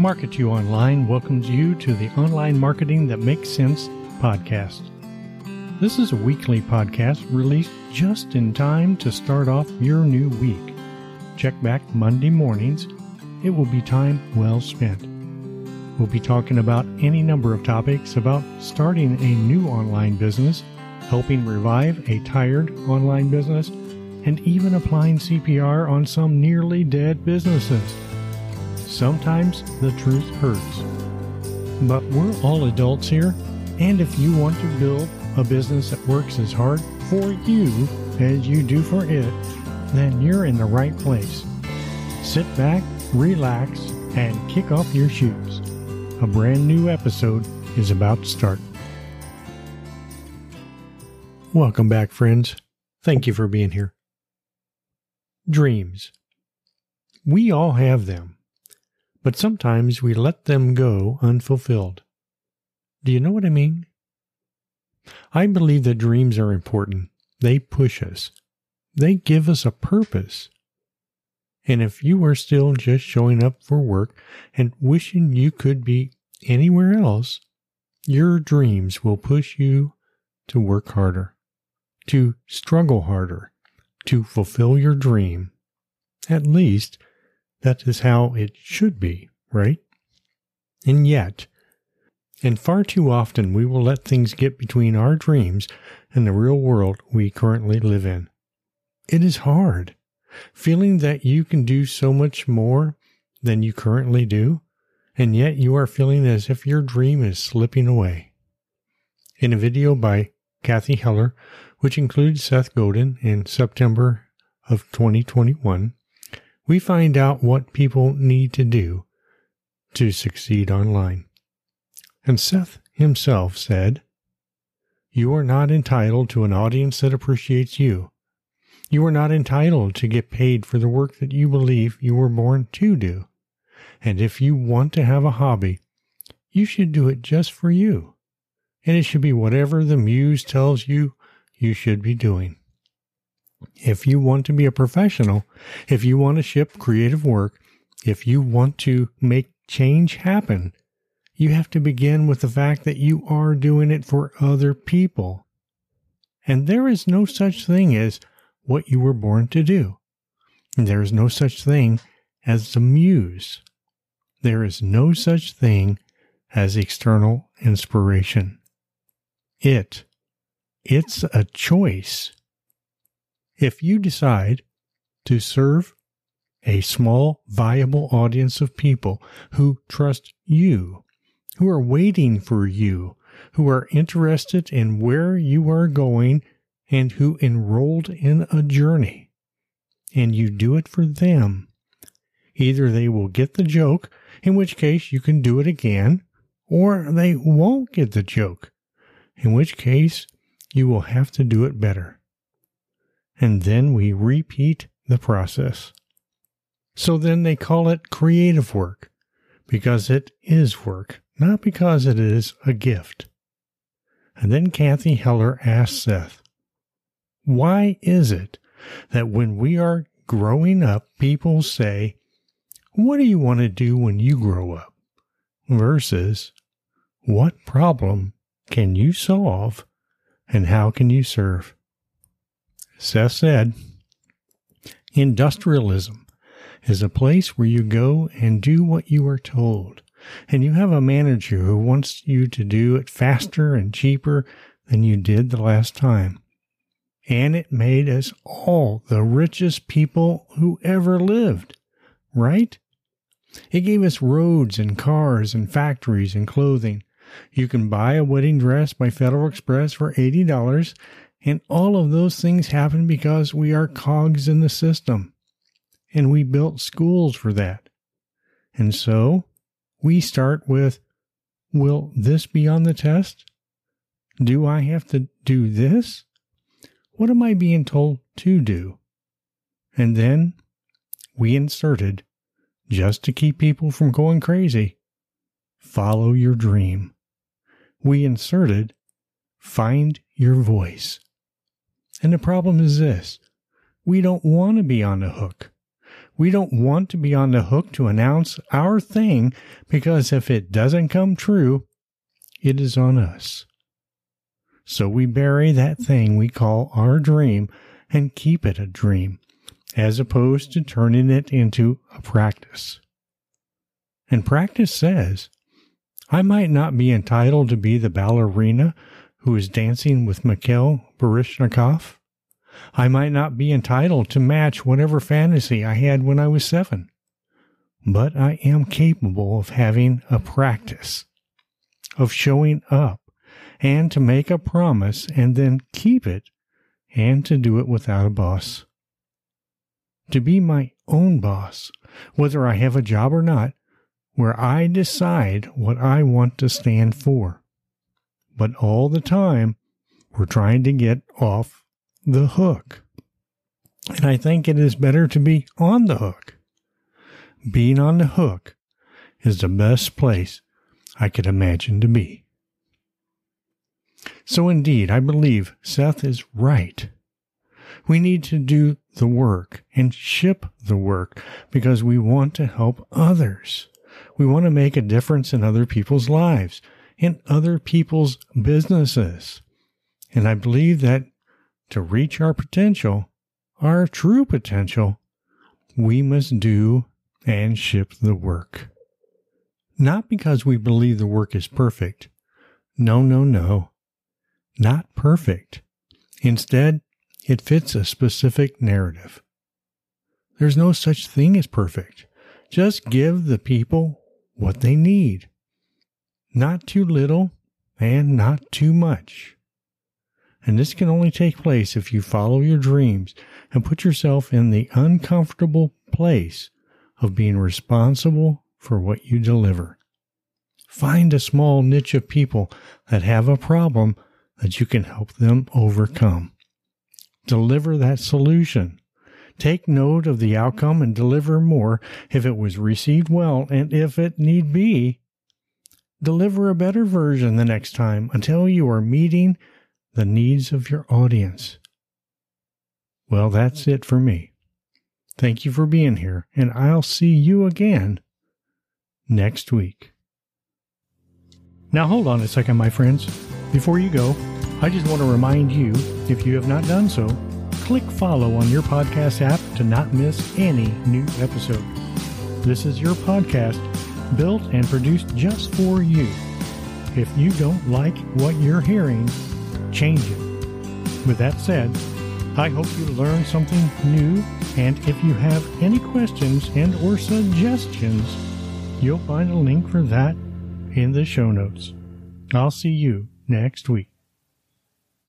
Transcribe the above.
Market You Online welcomes you to the Online Marketing That Makes Sense podcast. This is a weekly podcast released just in time to start off your new week. Check back Monday mornings. It will be time well spent. We'll be talking about any number of topics about starting a new online business, helping revive a tired online business, and even applying CPR on some nearly dead businesses. Sometimes the truth hurts. But we're all adults here, and if you want to build a business that works as hard for you as you do for it, then you're in the right place. Sit back, relax, and kick off your shoes. A brand new episode is about to start. Welcome back, friends. Thank you for being here. Dreams. We all have them, but sometimes we let them go unfulfilled. Do you know what I mean? I believe that dreams are important. They push us. They give us a purpose. And if you were still just showing up for work and wishing you could be anywhere else, your dreams will push you to work harder, to struggle harder, to fulfill your dream. At least, that is how it should be, right? And yet, and far too often, we will let things get between our dreams and the real world we currently live in. It is hard. Feeling that you can do so much more than you currently do, and yet you are feeling as if your dream is slipping away. In a video by Kathy Heller, which includes Seth Godin in September of 2021, we find out what people need to do to succeed online. And Seth himself said, "You are not entitled to an audience that appreciates you. You are not entitled to get paid for the work that you believe you were born to do. And if you want to have a hobby, you should do it just for you. And it should be whatever the muse tells you you should be doing. If you want to be a professional, if you want to ship creative work, if you want to make change happen, you have to begin with the fact that you are doing it for other people. And there is no such thing as what you were born to do. And there is no such thing as the muse. There is no such thing as external inspiration. It's a choice. If you decide to serve a small, viable audience of people who trust you, who are waiting for you, who are interested in where you are going, and who enrolled in a journey, and you do it for them, either they will get the joke, in which case you can do it again, or they won't get the joke, in which case you will have to do it better. And then we repeat the process. So then they call it creative work, because it is work, not because it is a gift." And then Kathy Heller asked Seth, "Why is it that when we are growing up, people say, 'What do you want to do when you grow up?' versus, 'What problem can you solve and how can you serve?'" Seth said, "Industrialism is a place where you go and do what you are told, and you have a manager who wants you to do it faster and cheaper than you did the last time. And it made us all the richest people who ever lived, right? It gave us roads and cars and factories and clothing. You can buy a wedding dress by Federal Express for $80, and all of those things happen because we are cogs in the system. And we built schools for that. And so we start with, will this be on the test? Do I have to do this? What am I being told to do? And then we inserted, just to keep people from going crazy, follow your dream. We inserted, find your voice. And the problem is this. We don't want to be on the hook. We don't want to be on the hook to announce our thing, because if it doesn't come true, it is on us. So we bury that thing we call our dream and keep it a dream, as opposed to turning it into a practice. And practice says, I might not be entitled to be the ballerina who is dancing with Mikhail Baryshnikov. I might not be entitled to match whatever fantasy I had when I was 7, but I am capable of having a practice, of showing up, and to make a promise and then keep it, and to do it without a boss. To be my own boss, whether I have a job or not, where I decide what I want to stand for. But all the time, we're trying to get off the hook. And I think it is better to be on the hook. Being on the hook is the best place I could imagine to be. So indeed, I believe Seth is right. We need to do the work and ship the work because we want to help others. We want to make a difference in other people's lives, in other people's businesses. And I believe that to reach our potential, our true potential, we must do and ship the work. Not because we believe the work is perfect. No. Not perfect. Instead, it fits a specific narrative. There's no such thing as perfect. Just give the people what they need. Not too little and not too much. And this can only take place if you follow your dreams and put yourself in the uncomfortable place of being responsible for what you deliver. Find a small niche of people that have a problem that you can help them overcome. Deliver that solution. Take note of the outcome and deliver more if it was received well, and if it need be, deliver a better version the next time until you are meeting the needs of your audience. Well, that's it for me. Thank you for being here, and I'll see you again next week. Now hold on a second, my friends. Before you go, I just want to remind you, if you have not done so, click follow on your podcast app to not miss any new episode. This is your podcast, built and produced just for you. If you don't like what you're hearing, change it. With that said, I hope you learned something new, and if you have any questions and or suggestions, you'll find a link for that in the show notes. I'll see you next week.